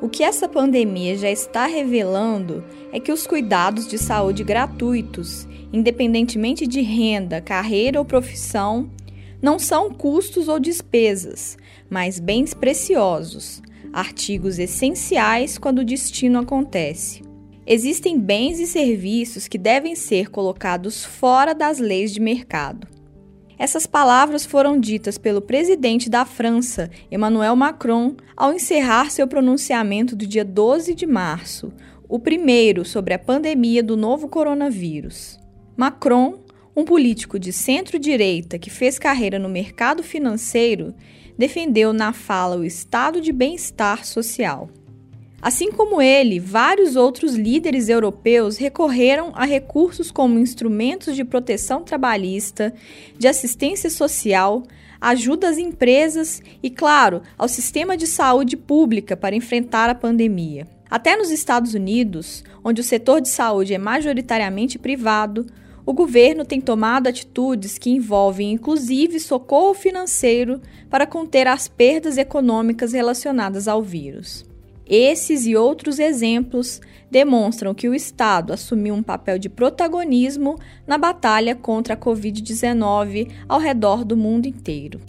O que essa pandemia já está revelando é que os cuidados de saúde gratuitos, independentemente de renda, carreira ou profissão, não são custos ou despesas, mas bens preciosos, artigos essenciais quando o destino acontece. Existem bens e serviços que devem ser colocados fora das leis de mercado. Essas palavras foram ditas pelo presidente da França, Emmanuel Macron, ao encerrar seu pronunciamento do dia 12 de março, o primeiro sobre a pandemia do novo coronavírus. Macron, um político de centro-direita que fez carreira no mercado financeiro, defendeu na fala o estado de bem-estar social. Assim como ele, vários outros líderes europeus recorreram a recursos como instrumentos de proteção trabalhista, de assistência social, ajuda às empresas e, claro, ao sistema de saúde pública para enfrentar a pandemia. Até nos Estados Unidos, onde o setor de saúde é majoritariamente privado, o governo tem tomado atitudes que envolvem, inclusive, socorro financeiro para conter as perdas econômicas relacionadas ao vírus. Esses e outros exemplos demonstram que o Estado assumiu um papel de protagonismo na batalha contra a Covid-19 ao redor do mundo inteiro.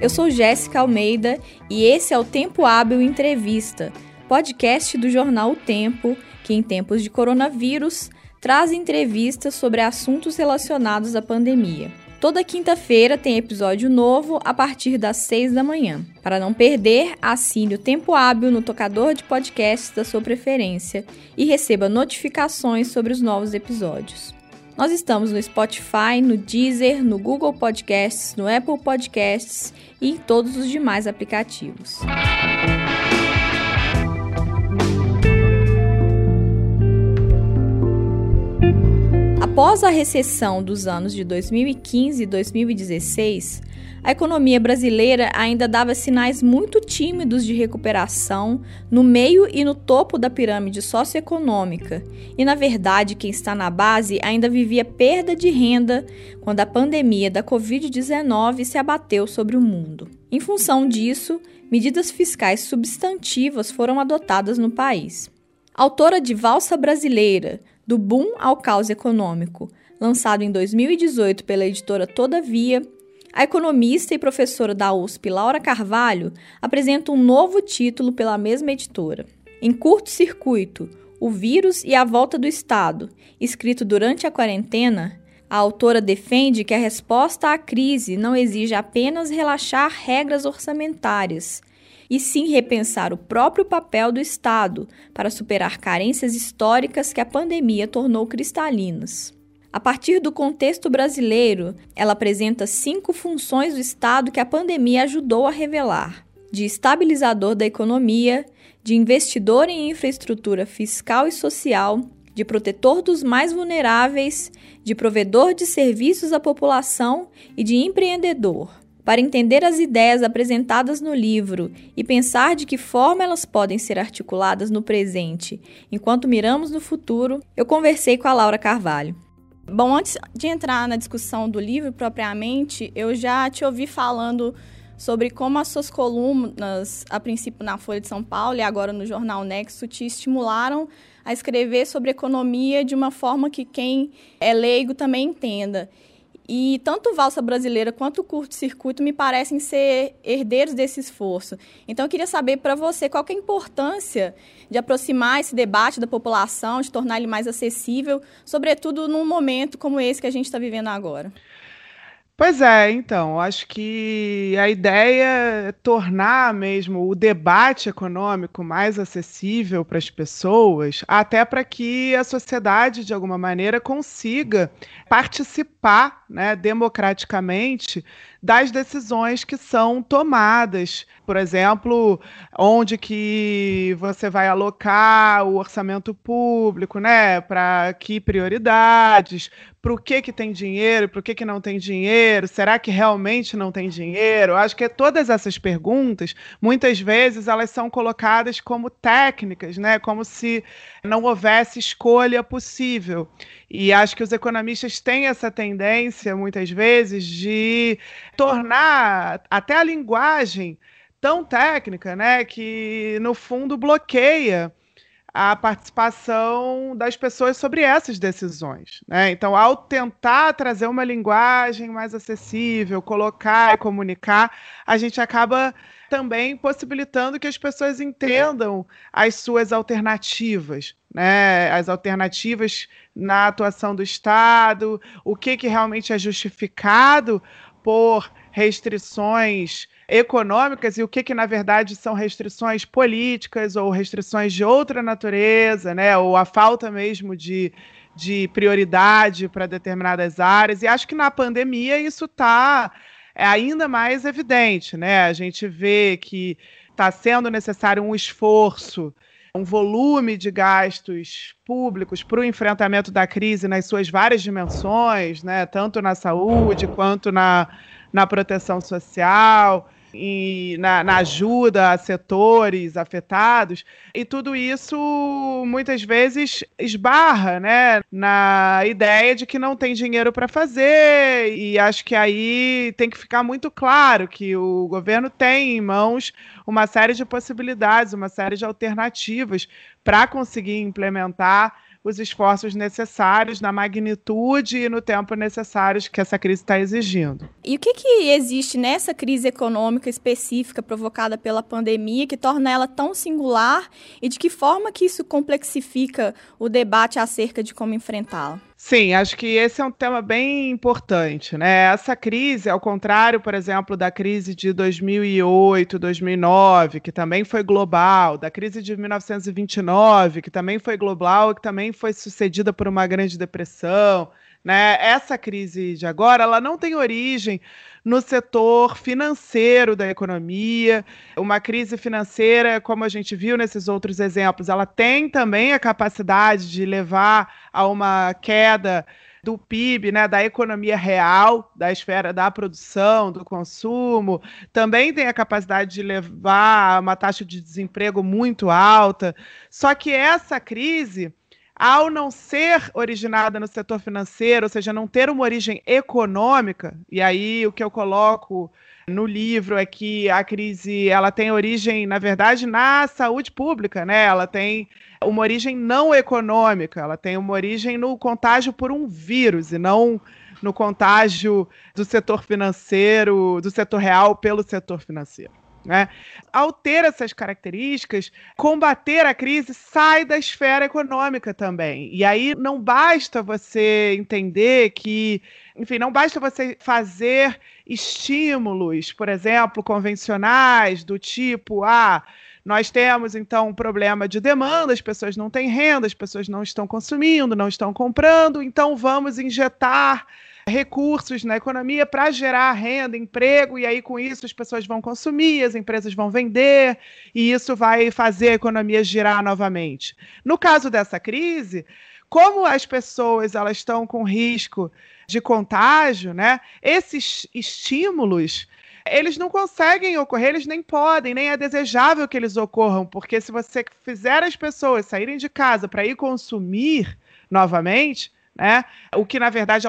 Eu sou Jéssica Almeida e esse é o Tempo Hábil Entrevista, podcast do jornal O Tempo, que em tempos de coronavírus traz entrevistas sobre assuntos relacionados à pandemia. Toda quinta-feira tem episódio novo a partir das 6 da manhã. Para não perder, assine o Tempo Hábil no tocador de podcasts da sua preferência e receba notificações sobre os novos episódios. Nós estamos no Spotify, no Deezer, no Google Podcasts, no Apple Podcasts e em todos os demais aplicativos. Após a recessão dos anos de 2015 e 2016, a economia brasileira ainda dava sinais muito tímidos de recuperação no meio e no topo da pirâmide socioeconômica. E, na verdade, quem está na base ainda vivia perda de renda quando a pandemia da Covid-19 se abateu sobre o mundo. Em função disso, medidas fiscais substantivas foram adotadas no país. Autora de Valsa Brasileira: Do Boom ao Caos Econômico, lançado em 2018 pela editora Todavia, a economista e professora da USP, Laura Carvalho, apresenta um novo título pela mesma editora. Em Curto-circuito: O Vírus e A Volta do Estado, escrito durante a quarentena, a autora defende que a resposta à crise não exige apenas relaxar regras orçamentárias, e sim repensar o próprio papel do Estado para superar carências históricas que a pandemia tornou cristalinas. A partir do contexto brasileiro, ela apresenta 5 funções do Estado que a pandemia ajudou a revelar: de estabilizador da economia, de investidor em infraestrutura fiscal e social, de protetor dos mais vulneráveis, de provedor de serviços à população e de empreendedor. Para entender as ideias apresentadas no livro e pensar de que forma elas podem ser articuladas no presente, enquanto miramos no futuro, eu conversei com a Laura Carvalho. Bom, antes de entrar na discussão do livro propriamente, eu já te ouvi falando sobre como as suas colunas, a princípio na Folha de São Paulo e agora no jornal Nexo, te estimularam a escrever sobre economia de uma forma que quem é leigo também entenda. E tanto Valsa Brasileira quanto o Curto-circuito me parecem ser herdeiros desse esforço. Então, eu queria saber para você qual que é a importância de aproximar esse debate da população, de tornar ele mais acessível, sobretudo num momento como esse que a gente está vivendo agora. Pois é, então, acho que a ideia é tornar mesmo o debate econômico mais acessível para as pessoas, até para que a sociedade, de alguma maneira, consiga participar, né, democraticamente das decisões que são tomadas. Por exemplo, onde que você vai alocar o orçamento público, né? Para que prioridades, para o que tem dinheiro, para o que não tem dinheiro, será que realmente não tem dinheiro? Acho que todas essas perguntas, muitas vezes, elas são colocadas como técnicas, né? Como se não houvesse escolha possível. E acho que os economistas têm essa tendência, muitas vezes, de tornar até a linguagem tão técnica, né, que, no fundo, bloqueia a participação das pessoas sobre essas decisões, né? Então, ao tentar trazer uma linguagem mais acessível, colocar e comunicar, a gente acaba também possibilitando que as pessoas entendam as suas alternativas, né? As alternativas na atuação do Estado, o que que realmente é justificado por restrições econômicas e o que, na verdade, são restrições políticas ou restrições de outra natureza, né? Ou a falta mesmo de prioridade para determinadas áreas. E acho que na pandemia isso está ainda mais evidente, né? A gente vê que está sendo necessário um esforço, um volume de gastos públicos para o enfrentamento da crise nas suas várias dimensões, né? Tanto na saúde quanto na proteção social e na ajuda a setores afetados, e tudo isso muitas vezes esbarra, né, na ideia de que não tem dinheiro para fazer, e acho que aí tem que ficar muito claro que o governo tem em mãos uma série de possibilidades, uma série de alternativas para conseguir implementar os esforços necessários, na magnitude e no tempo necessários que essa crise está exigindo. E o que existe nessa crise econômica específica provocada pela pandemia que torna ela tão singular, e de que forma que isso complexifica o debate acerca de como enfrentá-la? Sim, acho que esse é um tema bem importante, né? Essa crise, ao contrário, por exemplo, da crise de 2008, 2009, que também foi global, da crise de 1929, que também foi global, que também foi sucedida por uma grande depressão, né? Essa crise de agora, ela não tem origem no setor financeiro da economia. Uma crise financeira, como a gente viu nesses outros exemplos, ela tem também a capacidade de levar a uma queda do PIB, né, da economia real, da esfera da produção, do consumo, também tem a capacidade de levar a uma taxa de desemprego muito alta. Só que essa crise, ao não ser originada no setor financeiro, ou seja, não ter uma origem econômica, e aí o que eu coloco no livro é que a crise, ela tem origem, na verdade, na saúde pública, né? Ela tem uma origem não econômica, ela tem uma origem no contágio por um vírus e não no contágio do setor financeiro, do setor real pelo setor financeiro, né? Ao ter essas características, combater a crise sai da esfera econômica também. E aí não basta você entender que, enfim, não basta você fazer estímulos, por exemplo, convencionais, do tipo, nós temos, então, um problema de demanda, as pessoas não têm renda, as pessoas não estão consumindo, não estão comprando, então vamos injetar recursos na economia para gerar renda, emprego, e aí com isso as pessoas vão consumir, as empresas vão vender, e isso vai fazer a economia girar novamente. No caso dessa crise, como as pessoas, elas estão com risco de contágio, né? Esses estímulos, eles não conseguem ocorrer, eles nem podem, nem é desejável que eles ocorram, porque se você fizer as pessoas saírem de casa para ir consumir novamente, né, o que, na verdade,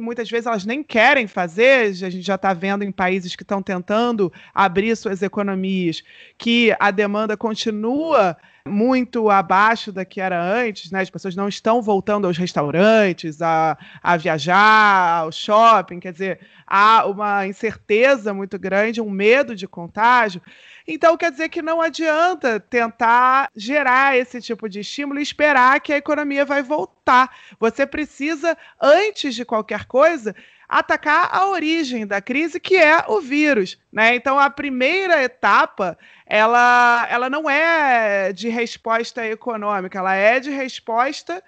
muitas vezes elas nem querem fazer, a gente já está vendo em países que estão tentando abrir suas economias, que a demanda continua muito abaixo da que era antes, né? As pessoas não estão voltando aos restaurantes, a viajar, ao shopping, quer dizer, há uma incerteza muito grande, um medo de contágio. Então, quer dizer que não adianta tentar gerar esse tipo de estímulo e esperar que a economia vai voltar. Você precisa, antes de qualquer coisa, atacar a origem da crise, que é o vírus, né? Então, a primeira etapa, ela não é de resposta econômica, ela é de resposta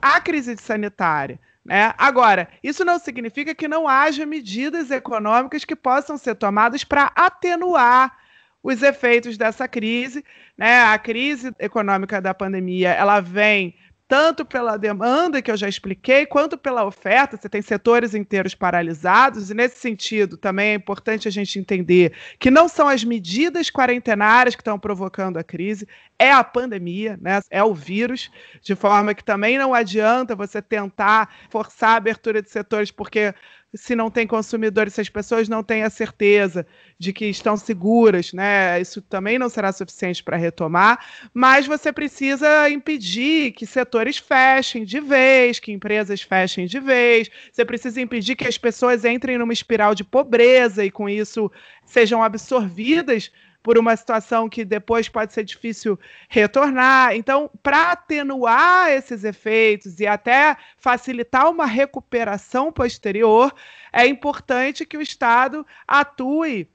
à crise sanitária, né? Agora, isso não significa que não haja medidas econômicas que possam ser tomadas para atenuar os efeitos dessa crise, né? A crise econômica da pandemia, ela vem tanto pela demanda, que eu já expliquei, quanto pela oferta. Você tem setores inteiros paralisados, e nesse sentido também é importante a gente entender que não são as medidas quarentenárias que estão provocando a crise, é a pandemia, né? É o vírus, de forma que também não adianta você tentar forçar a abertura de setores, porque se não tem consumidores, se as pessoas não têm a certeza de que estão seguras, né, isso também não será suficiente para retomar, mas você precisa impedir que setores fechem de vez, que empresas fechem de vez, você precisa impedir que as pessoas entrem numa espiral de pobreza e, com isso, sejam absorvidas por uma situação que depois pode ser difícil retornar. Então, para atenuar esses efeitos e até facilitar uma recuperação posterior, é importante que o Estado atue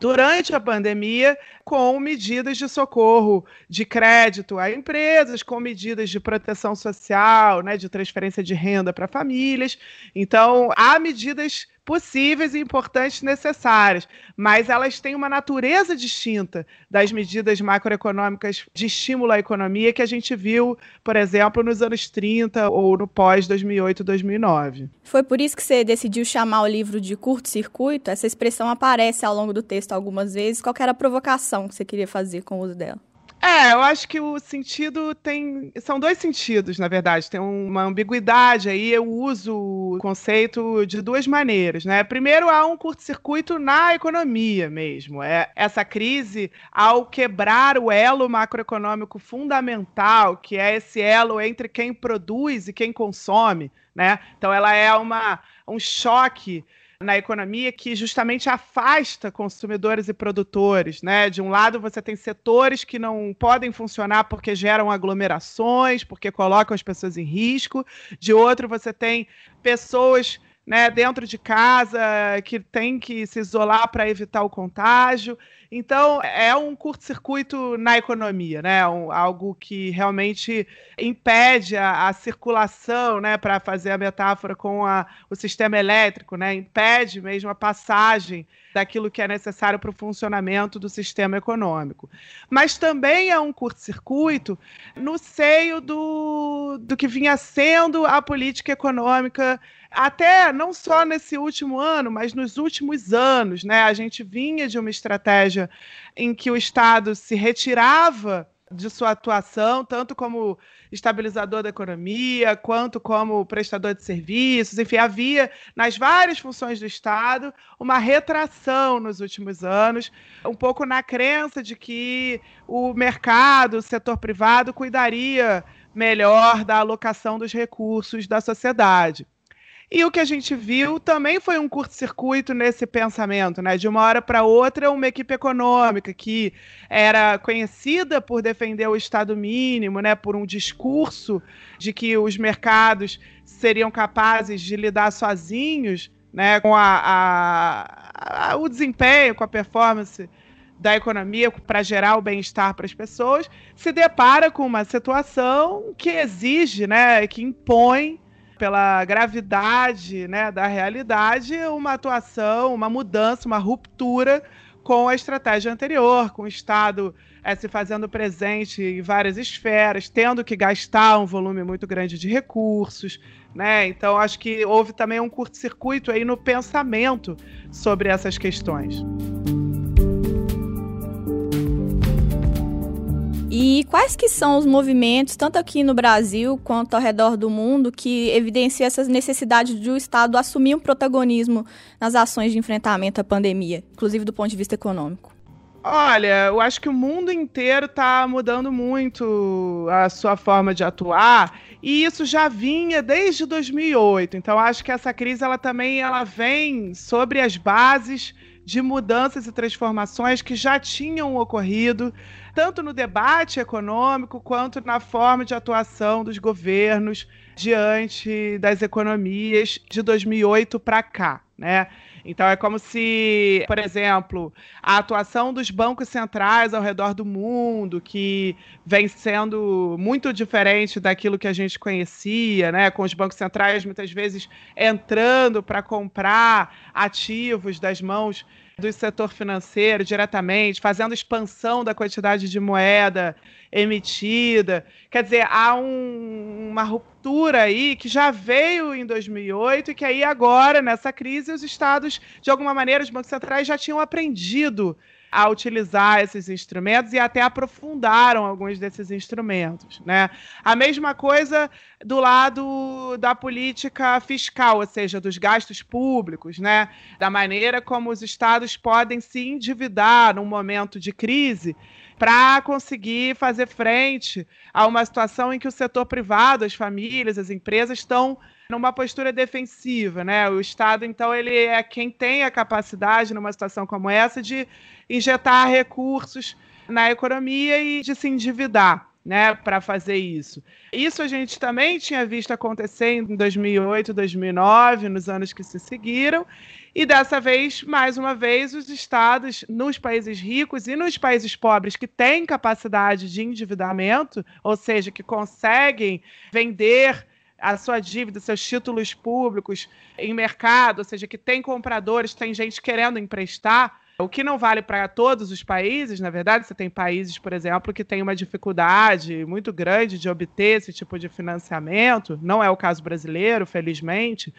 durante a pandemia com medidas de socorro, de crédito a empresas, com medidas de proteção social, né, de transferência de renda para famílias. Então, há medidas possíveis e importantes, necessárias, mas elas têm uma natureza distinta das medidas macroeconômicas de estímulo à economia que a gente viu, por exemplo, nos anos 30 ou no pós-2008, 2009. Foi por isso que você decidiu chamar o livro de curto-circuito? Essa expressão aparece ao longo do texto algumas vezes. Qual que era a provocação que você queria fazer com o uso dela? Eu acho que o sentido tem... São dois sentidos, na verdade. Tem uma ambiguidade aí. Eu uso o conceito de duas maneiras, né? Primeiro, há um curto-circuito na economia mesmo. Essa crise, ao quebrar o elo macroeconômico fundamental, que é esse elo entre quem produz e quem consome, né? Então, ela é um choque na economia que justamente afasta consumidores e produtores, né? De um lado, você tem setores que não podem funcionar porque geram aglomerações, porque colocam as pessoas em risco. De outro, você tem pessoas, né, dentro de casa que tem que se isolar para evitar o contágio. Então, é um curto-circuito na economia, né? Algo que realmente impede a circulação, né, para fazer a metáfora com o sistema elétrico, né? Impede mesmo a passagem daquilo que é necessário para o funcionamento do sistema econômico. Mas também é um curto-circuito no seio do que vinha sendo a política econômica, até não só nesse último ano, mas nos últimos anos, né? A gente vinha de uma estratégia em que o Estado se retirava de sua atuação, tanto como estabilizador da economia, quanto como prestador de serviços. Enfim, havia nas várias funções do Estado uma retração nos últimos anos, um pouco na crença de que o mercado, o setor privado, cuidaria melhor da alocação dos recursos da sociedade. E o que a gente viu também foi um curto-circuito nesse pensamento, né? De uma hora para outra, uma equipe econômica que era conhecida por defender o Estado mínimo, né? Por um discurso de que os mercados seriam capazes de lidar sozinhos, né? Com o desempenho, com a performance da economia, para gerar o bem-estar para as pessoas, se depara com uma situação que exige, né? Que impõe, pela gravidade, né, da realidade, uma atuação, uma mudança, uma ruptura com a estratégia anterior, com o Estado se fazendo presente em várias esferas, tendo que gastar um volume muito grande de recursos, né? Então, acho que houve também um curto-circuito aí no pensamento sobre essas questões. E quais que são os movimentos, tanto aqui no Brasil quanto ao redor do mundo, que evidenciam essas necessidades de o Estado assumir um protagonismo nas ações de enfrentamento à pandemia, inclusive do ponto de vista econômico? Olha, eu acho que o mundo inteiro está mudando muito a sua forma de atuar, e isso já vinha desde 2008. Então, acho que essa crise ela vem sobre as bases de mudanças e transformações que já tinham ocorrido, tanto no debate econômico quanto na forma de atuação dos governos diante das economias de 2008 para cá, né? Então, é como se, por exemplo, a atuação dos bancos centrais ao redor do mundo, que vem sendo muito diferente daquilo que a gente conhecia, né? Com os bancos centrais muitas vezes entrando para comprar ativos das mãos do setor financeiro diretamente, fazendo expansão da quantidade de moeda emitida. Quer dizer, há uma ruptura aí que já veio em 2008 e que aí agora, nessa crise, os estados, de alguma maneira, os bancos centrais já tinham aprendido a utilizar esses instrumentos e até aprofundaram alguns desses instrumentos, né? A mesma coisa do lado da política fiscal, ou seja, dos gastos públicos, né? Da maneira como os estados podem se endividar num momento de crise para conseguir fazer frente a uma situação em que o setor privado, as famílias, as empresas estão numa postura defensiva, né? O Estado, então, ele é quem tem a capacidade, numa situação como essa, de injetar recursos na economia e de se endividar, né, para fazer isso. Isso a gente também tinha visto acontecer em 2008, 2009, nos anos que se seguiram, e dessa vez, mais uma vez, os estados nos países ricos e nos países pobres que têm capacidade de endividamento, ou seja, que conseguem vender a sua dívida, seus títulos públicos em mercado, ou seja, que tem compradores, tem gente querendo emprestar, o que não vale para todos os países. Na verdade, você tem países, por exemplo, que têm uma dificuldade muito grande de obter esse tipo de financiamento, não é o caso brasileiro, felizmente,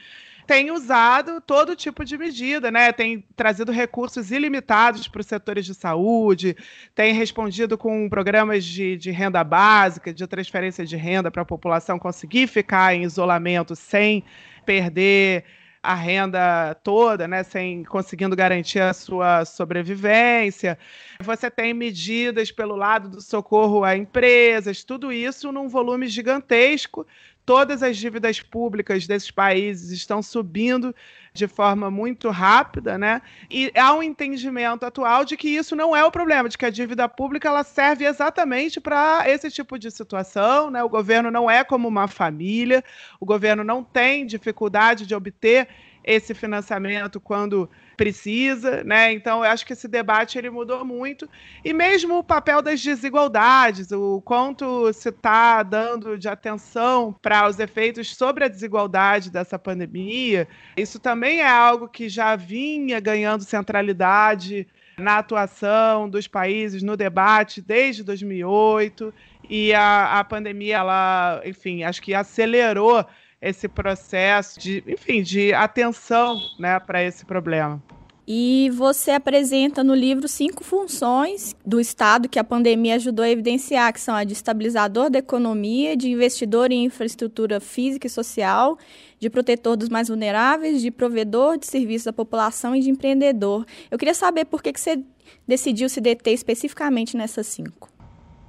tem usado todo tipo de medida, né? Tem trazido recursos ilimitados para os setores de saúde, tem respondido com programas de renda básica, de transferência de renda para a população conseguir ficar em isolamento sem perder a renda toda, né, sem conseguindo garantir a sua sobrevivência. Você tem medidas pelo lado do socorro a empresas, tudo isso num volume gigantesco. Todas as dívidas públicas desses países estão subindo de forma muito rápida, né? E há um entendimento atual de que isso não é o problema, de que a dívida pública ela serve exatamente para esse tipo de situação, né? O governo não é como uma família, o governo não tem dificuldade de obter esse financiamento quando precisa, né? Então, eu acho que esse debate ele mudou muito. E mesmo o papel das desigualdades, o quanto se está dando de atenção para os efeitos sobre a desigualdade dessa pandemia, isso também é algo que já vinha ganhando centralidade na atuação dos países, no debate, desde 2008. E a pandemia, ela, enfim, acho que acelerou esse processo de, enfim, de atenção, né, para esse problema. E você apresenta no livro 5 funções do Estado que a pandemia ajudou a evidenciar, que são a de estabilizador da economia, de investidor em infraestrutura física e social, de protetor dos mais vulneráveis, de provedor de serviços à população e de empreendedor. Eu queria saber por que você decidiu se deter especificamente nessas 5.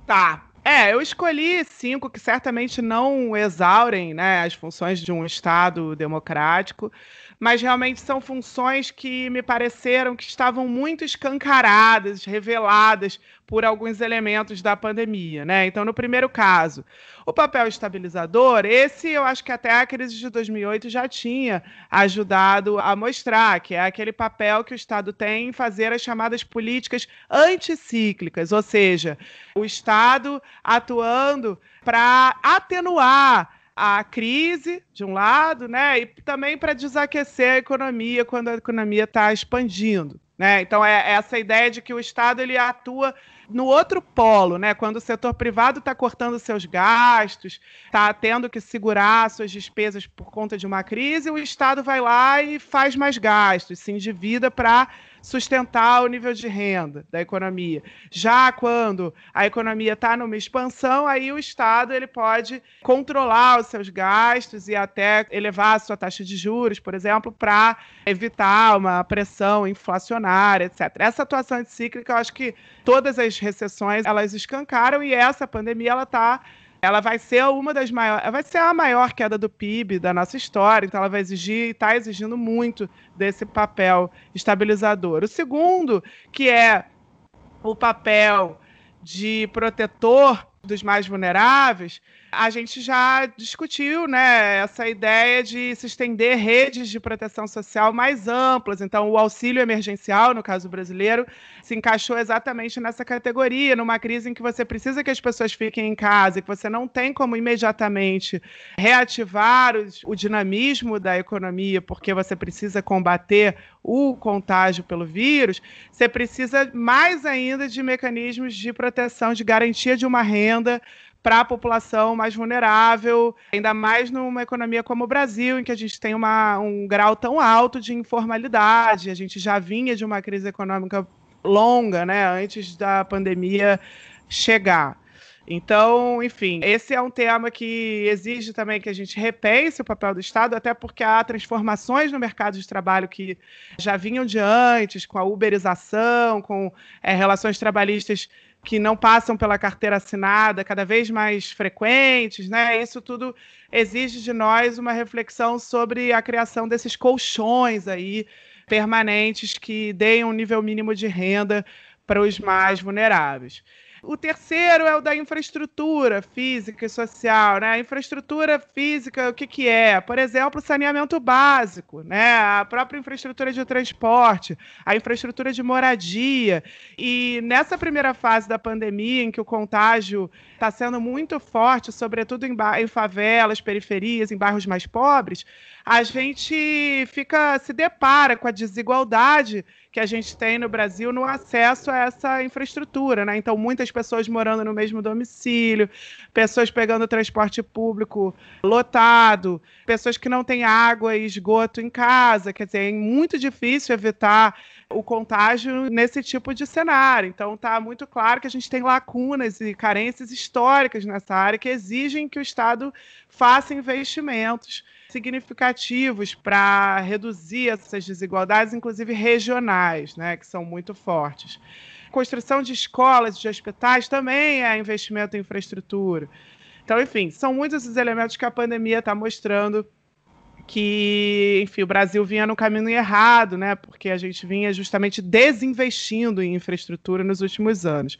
Tá. Eu escolhi 5 que certamente não exaurem, né, as funções de um Estado democrático, mas realmente são funções que me pareceram que estavam muito escancaradas, reveladas por alguns elementos da pandemia, né? Então, no primeiro caso, o papel estabilizador, esse eu acho que até a crise de 2008 já tinha ajudado a mostrar, que é aquele papel que o Estado tem em fazer as chamadas políticas anticíclicas, ou seja, o Estado atuando para atenuar a crise, de um lado, né, e também para desaquecer a economia quando a economia está expandindo, né? Então, é essa ideia de que o Estado ele atua no outro polo, né? Quando o setor privado está cortando seus gastos, está tendo que segurar suas despesas por conta de uma crise, o Estado vai lá e faz mais gastos, se endivida para sustentar o nível de renda da economia. Já quando a economia está numa expansão, aí o Estado ele pode controlar os seus gastos e até elevar a sua taxa de juros, por exemplo, para evitar uma pressão inflacionária, etc. Essa atuação anticíclica, eu acho que todas as recessões elas escancaram, e essa pandemia ela vai ser a maior queda do PIB da nossa história, então ela vai exigir e está exigindo muito desse papel estabilizador. O segundo, que é o papel de protetor dos mais vulneráveis, A gente já discutiu, né, essa ideia de se estender redes de proteção social mais amplas. Então, o auxílio emergencial, no caso brasileiro, se encaixou exatamente nessa categoria, numa crise em que você precisa que as pessoas fiquem em casa, que você não tem como imediatamente reativar o dinamismo da economia, porque você precisa combater o contágio pelo vírus, você precisa mais ainda de mecanismos de proteção, de garantia de uma renda para a população mais vulnerável, ainda mais numa economia como o Brasil, em que a gente tem um grau tão alto de informalidade. A gente já vinha de uma crise econômica longa, né, antes da pandemia chegar. Então, enfim, esse é um tema que exige também que a gente repense o papel do Estado, até porque há transformações no mercado de trabalho que já vinham de antes, com a uberização, com relações trabalhistas que não passam pela carteira assinada, cada vez mais frequentes, né? Isso tudo exige de nós uma reflexão sobre a criação desses colchões aí permanentes que deem um nível mínimo de renda para os mais vulneráveis. O terceiro é o da infraestrutura física e social, né? A infraestrutura física, o que é? Por exemplo, o saneamento básico, né? A própria infraestrutura de transporte, a infraestrutura de moradia. E nessa primeira fase da pandemia, em que o contágio está sendo muito forte, sobretudo em favelas, periferias, em bairros mais pobres, a gente se depara com a desigualdade que a gente tem no Brasil no acesso a essa infraestrutura, né? Então, muitas pessoas morando no mesmo domicílio, pessoas pegando transporte público lotado, pessoas que não têm água e esgoto em casa. Quer dizer, é muito difícil evitar o contágio nesse tipo de cenário. Então, está muito claro que a gente tem lacunas e carências históricas nessa área que exigem que o Estado faça investimentos significativos para reduzir essas desigualdades, inclusive regionais, né, que são muito fortes. Construção de escolas, de hospitais também é investimento em infraestrutura. Então, enfim, são muitos os elementos que a pandemia está mostrando que, enfim, o Brasil vinha no caminho errado, né? Porque a gente vinha justamente desinvestindo em infraestrutura nos últimos anos.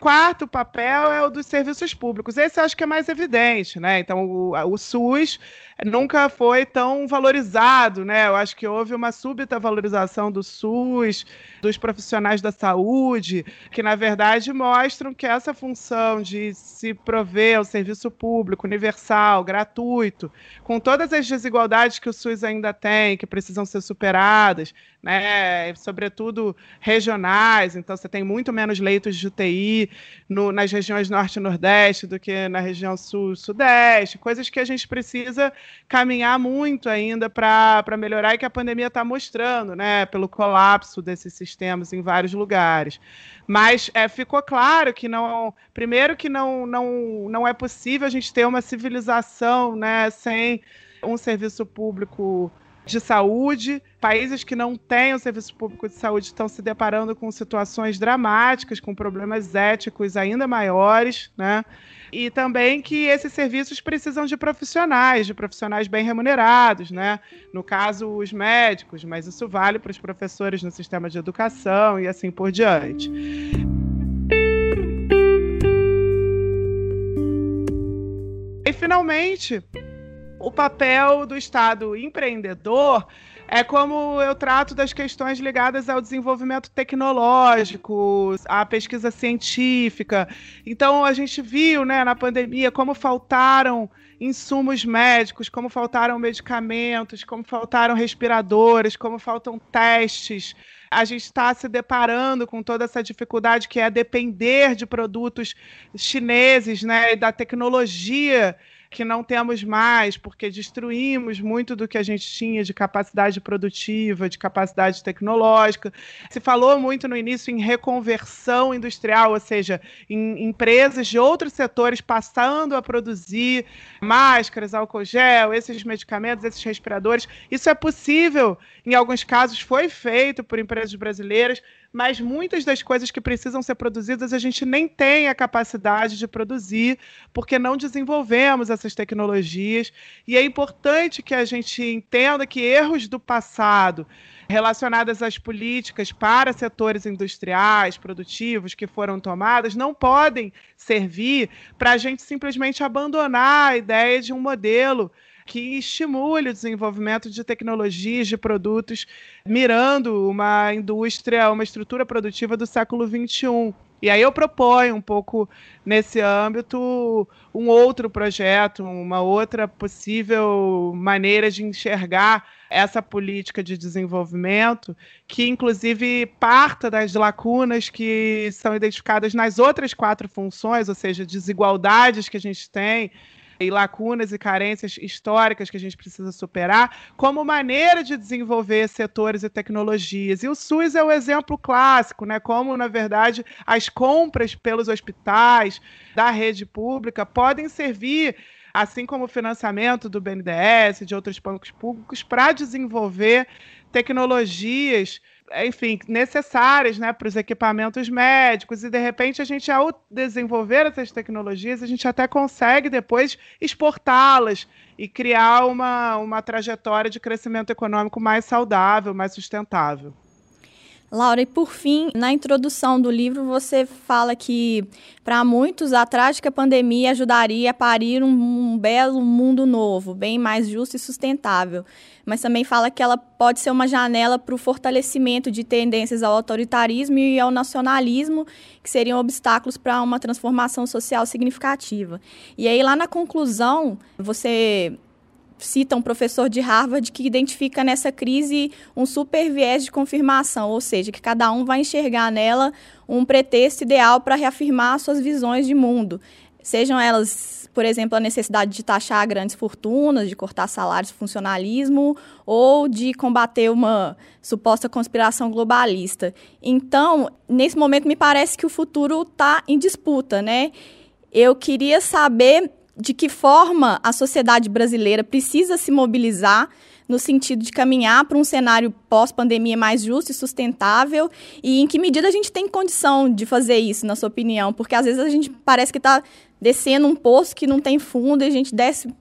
Quarto papel é o dos serviços públicos. Esse eu acho que é mais evidente, né? Então, o SUS nunca foi tão valorizado, né? Eu acho que houve uma súbita valorização do SUS, dos profissionais da saúde, que, na verdade, mostram que essa função de se prover ao serviço público universal, gratuito, com todas as desigualdades que o SUS ainda tem, que precisam ser superadas, né? Sobretudo regionais. Então, você tem muito menos leitos de UTI nas regiões norte e nordeste do que na região sul e sudeste, coisas que a gente precisa caminhar muito ainda para melhorar e que a pandemia está mostrando, né? Pelo colapso desses sistemas em vários lugares. Mas ficou claro que não é possível a gente ter uma civilização, né, sem um serviço público de saúde. Países que não têm o serviço público de saúde estão se deparando com situações dramáticas, com problemas éticos ainda maiores, né? E também que esses serviços precisam de profissionais bem remunerados, né? No caso, os médicos, mas isso vale para os professores no sistema de educação e assim por diante. E, finalmente, o papel do Estado empreendedor é como eu trato das questões ligadas ao desenvolvimento tecnológico, à pesquisa científica. Então, a gente viu, né, na pandemia como faltaram insumos médicos, como faltaram medicamentos, como faltaram respiradores, como faltam testes. A gente está se deparando com toda essa dificuldade que é depender de produtos chineses, né, e da tecnologia que não temos mais, porque destruímos muito do que a gente tinha de capacidade produtiva, de capacidade tecnológica. Se falou muito no início em reconversão industrial, ou seja, em empresas de outros setores passando a produzir máscaras, álcool gel, esses medicamentos, esses respiradores. Isso é possível, em alguns casos foi feito por empresas brasileiras, mas muitas das coisas que precisam ser produzidas a gente nem tem a capacidade de produzir, porque não desenvolvemos essas tecnologias. E é importante que a gente entenda que erros do passado relacionadas às políticas para setores industriais, produtivos, que foram tomadas, não podem servir para a gente simplesmente abandonar a ideia de um modelo que estimule o desenvolvimento de tecnologias, de produtos, mirando uma indústria, uma estrutura produtiva do século XXI. E aí eu proponho um pouco nesse âmbito um outro projeto, uma outra possível maneira de enxergar essa política de desenvolvimento, que inclusive parta das lacunas que são identificadas nas outras 4 funções, ou seja, desigualdades que a gente tem, e lacunas e carências históricas que a gente precisa superar, como maneira de desenvolver setores e tecnologias. E o SUS é o exemplo clássico, né? Como, na verdade, as compras pelos hospitais da rede pública podem servir, assim como o financiamento do BNDES e de outros bancos públicos, para desenvolver tecnologias, enfim, necessárias, né, para os equipamentos médicos, e de repente a gente, ao desenvolver essas tecnologias, a gente até consegue depois exportá-las e criar uma trajetória de crescimento econômico mais saudável, mais sustentável. Laura, e por fim, na introdução do livro você fala que para muitos a trágica pandemia ajudaria a parir um belo mundo novo, bem mais justo e sustentável, mas também fala que ela pode ser uma janela para o fortalecimento de tendências ao autoritarismo e ao nacionalismo, que seriam obstáculos para uma transformação social significativa. E aí lá na conclusão você cita um professor de Harvard que identifica nessa crise um super viés de confirmação, ou seja, que cada um vai enxergar nela um pretexto ideal para reafirmar suas visões de mundo. Sejam elas, por exemplo, a necessidade de taxar grandes fortunas, de cortar salários, funcionalismo, ou de combater uma suposta conspiração globalista. Então, nesse momento, me parece que o futuro está em disputa, né? Eu queria saber de que forma a sociedade brasileira precisa se mobilizar no sentido de caminhar para um cenário pós-pandemia mais justo e sustentável, e em que medida a gente tem condição de fazer isso, na sua opinião? Porque às vezes a gente parece que está descendo um poço que não tem fundo e a gente desce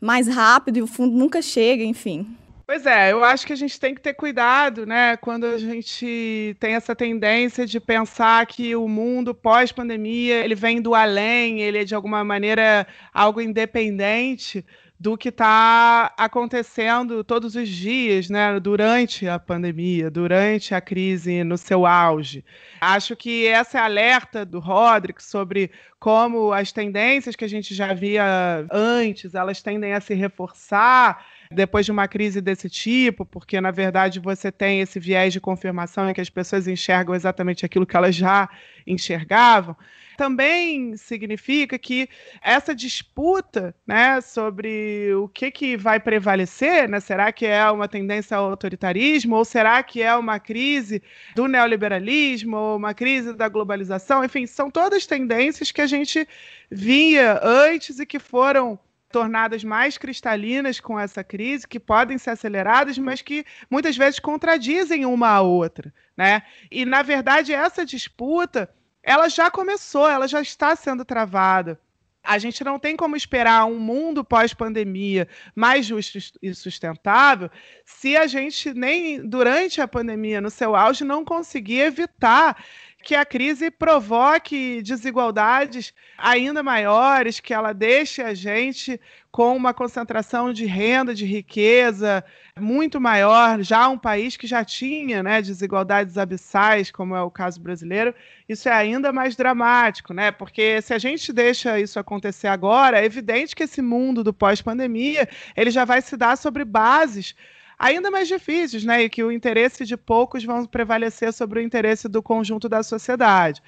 mais rápido e o fundo nunca chega, enfim. Pois é, eu acho que a gente tem que ter cuidado, né, quando a gente tem essa tendência de pensar que o mundo pós-pandemia, ele vem do além, ele é de alguma maneira algo independente do que está acontecendo todos os dias, né, durante a pandemia, durante a crise no seu auge. Acho que essa alerta do Rodrik sobre como as tendências que a gente já via antes, elas tendem a se reforçar depois de uma crise desse tipo, porque, na verdade, você tem esse viés de confirmação em que as pessoas enxergam exatamente aquilo que elas já enxergavam. Também significa que essa disputa, né, sobre o que vai prevalecer, né, será que é uma tendência ao autoritarismo ou será que é uma crise do neoliberalismo ou uma crise da globalização, enfim, são todas tendências que a gente via antes e que foram tornadas mais cristalinas com essa crise, que podem ser aceleradas, mas que muitas vezes contradizem uma a outra, né? E, na verdade, essa disputa, ela já começou, ela já está sendo travada. A gente não tem como esperar um mundo pós-pandemia mais justo e sustentável se a gente, nem durante a pandemia, no seu auge, não conseguir evitar que a crise provoque desigualdades ainda maiores, que ela deixe a gente com uma concentração de renda, de riqueza muito maior, já um país que já tinha, né, desigualdades abissais, como é o caso brasileiro, isso é ainda mais dramático, né? Porque se a gente deixa isso acontecer agora, é evidente que esse mundo do pós-pandemia ele já vai se dar sobre bases ainda mais difíceis, né? E que o interesse de poucos vão prevalecer sobre o interesse do conjunto da sociedade.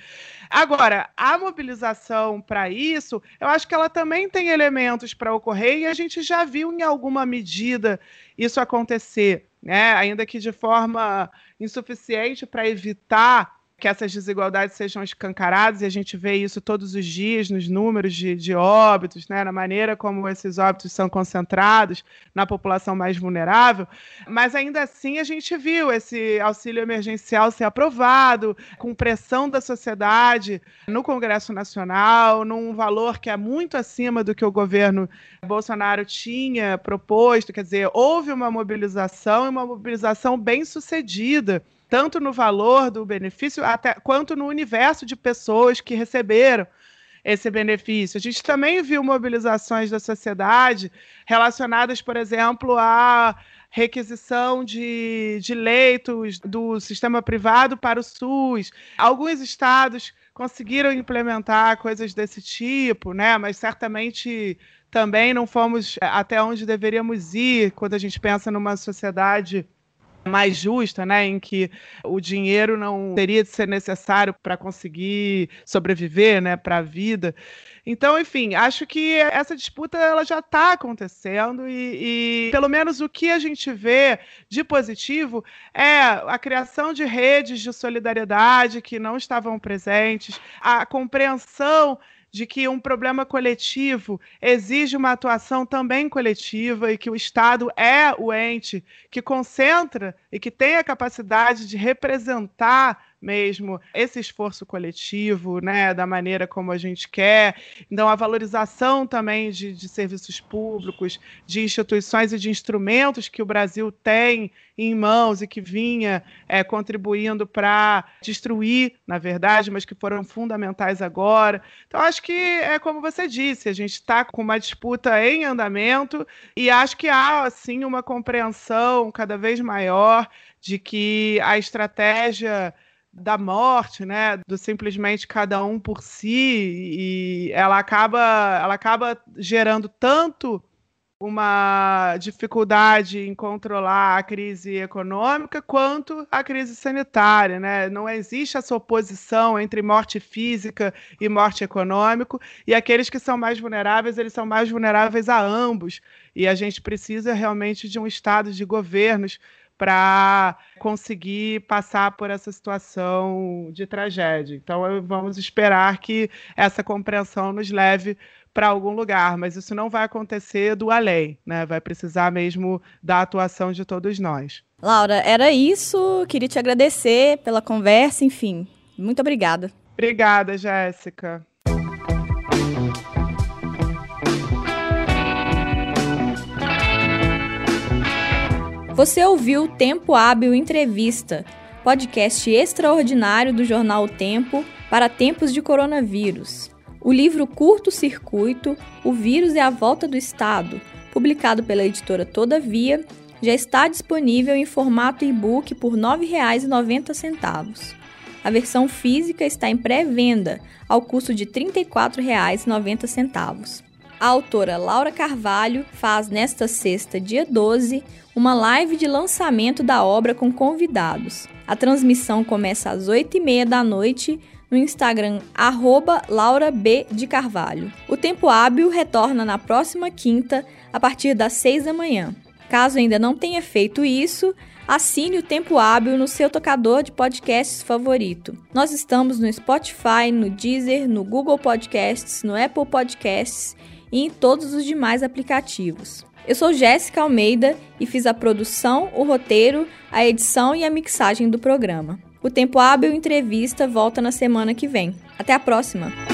Agora, a mobilização para isso, eu acho que ela também tem elementos para ocorrer e a gente já viu em alguma medida isso acontecer, né? Ainda que de forma insuficiente para evitar que essas desigualdades sejam escancaradas, e a gente vê isso todos os dias nos números de óbitos, né, na maneira como esses óbitos são concentrados na população mais vulnerável, mas ainda assim a gente viu esse auxílio emergencial ser aprovado, com pressão da sociedade no Congresso Nacional, num valor que é muito acima do que o governo Bolsonaro tinha proposto, quer dizer, houve uma mobilização, e uma mobilização bem sucedida, tanto no valor do benefício quanto no universo de pessoas que receberam esse benefício. A gente também viu mobilizações da sociedade relacionadas, por exemplo, à requisição de leitos do sistema privado para o SUS. Alguns estados conseguiram implementar coisas desse tipo, né? Mas certamente também não fomos até onde deveríamos ir quando a gente pensa numa sociedade mais justa, né, em que o dinheiro não teria de ser necessário para conseguir sobreviver, né, para a vida. Então, enfim, acho que essa disputa ela já está acontecendo e pelo menos o que a gente vê de positivo é a criação de redes de solidariedade que não estavam presentes, a compreensão de que um problema coletivo exige uma atuação também coletiva e que o Estado é o ente que concentra e que tem a capacidade de representar mesmo esse esforço coletivo, né, da maneira como a gente quer. Então, a valorização também de serviços públicos, de instituições e de instrumentos que o Brasil tem em mãos e que vinha contribuindo para destruir, na verdade, mas que foram fundamentais agora. Então, acho que é como você disse, a gente está com uma disputa em andamento e acho que há, assim, uma compreensão cada vez maior de que a estratégia da morte, né, do simplesmente cada um por si, e ela acaba gerando tanto uma dificuldade em controlar a crise econômica quanto a crise sanitária, né? Não existe essa oposição entre morte física e morte econômica, e aqueles que são mais vulneráveis, eles são mais vulneráveis a ambos, e a gente precisa realmente de um estado de governos para conseguir passar por essa situação de tragédia. Então, vamos esperar que essa compreensão nos leve para algum lugar, mas isso não vai acontecer do além, né? Vai precisar mesmo da atuação de todos nós. Laura, era isso. Queria te agradecer pela conversa, enfim. Muito obrigada. Obrigada, Jéssica. Você ouviu Tempo Hábil Entrevista, podcast extraordinário do jornal O Tempo para tempos de coronavírus. O livro Curto-circuito: O Vírus e a Volta do Estado, publicado pela editora Todavia, já está disponível em formato e-book por R$ 9,90. A versão física está em pré-venda, ao custo de R$ 34,90. A autora Laura Carvalho faz nesta sexta, dia 12, uma live de lançamento da obra com convidados. A transmissão começa às 20h30 da noite no Instagram @laurabcarvalho. O Tempo Hábil retorna na próxima quinta, a partir das 6h. Caso ainda não tenha feito isso, assine o Tempo Hábil no seu tocador de podcasts favorito. Nós estamos no Spotify, no Deezer, no Google Podcasts, no Apple Podcasts e em todos os demais aplicativos. Eu sou Jéssica Almeida e fiz a produção, o roteiro, a edição e a mixagem do programa. O Tempo Hábil Entrevista volta na semana que vem. Até a próxima!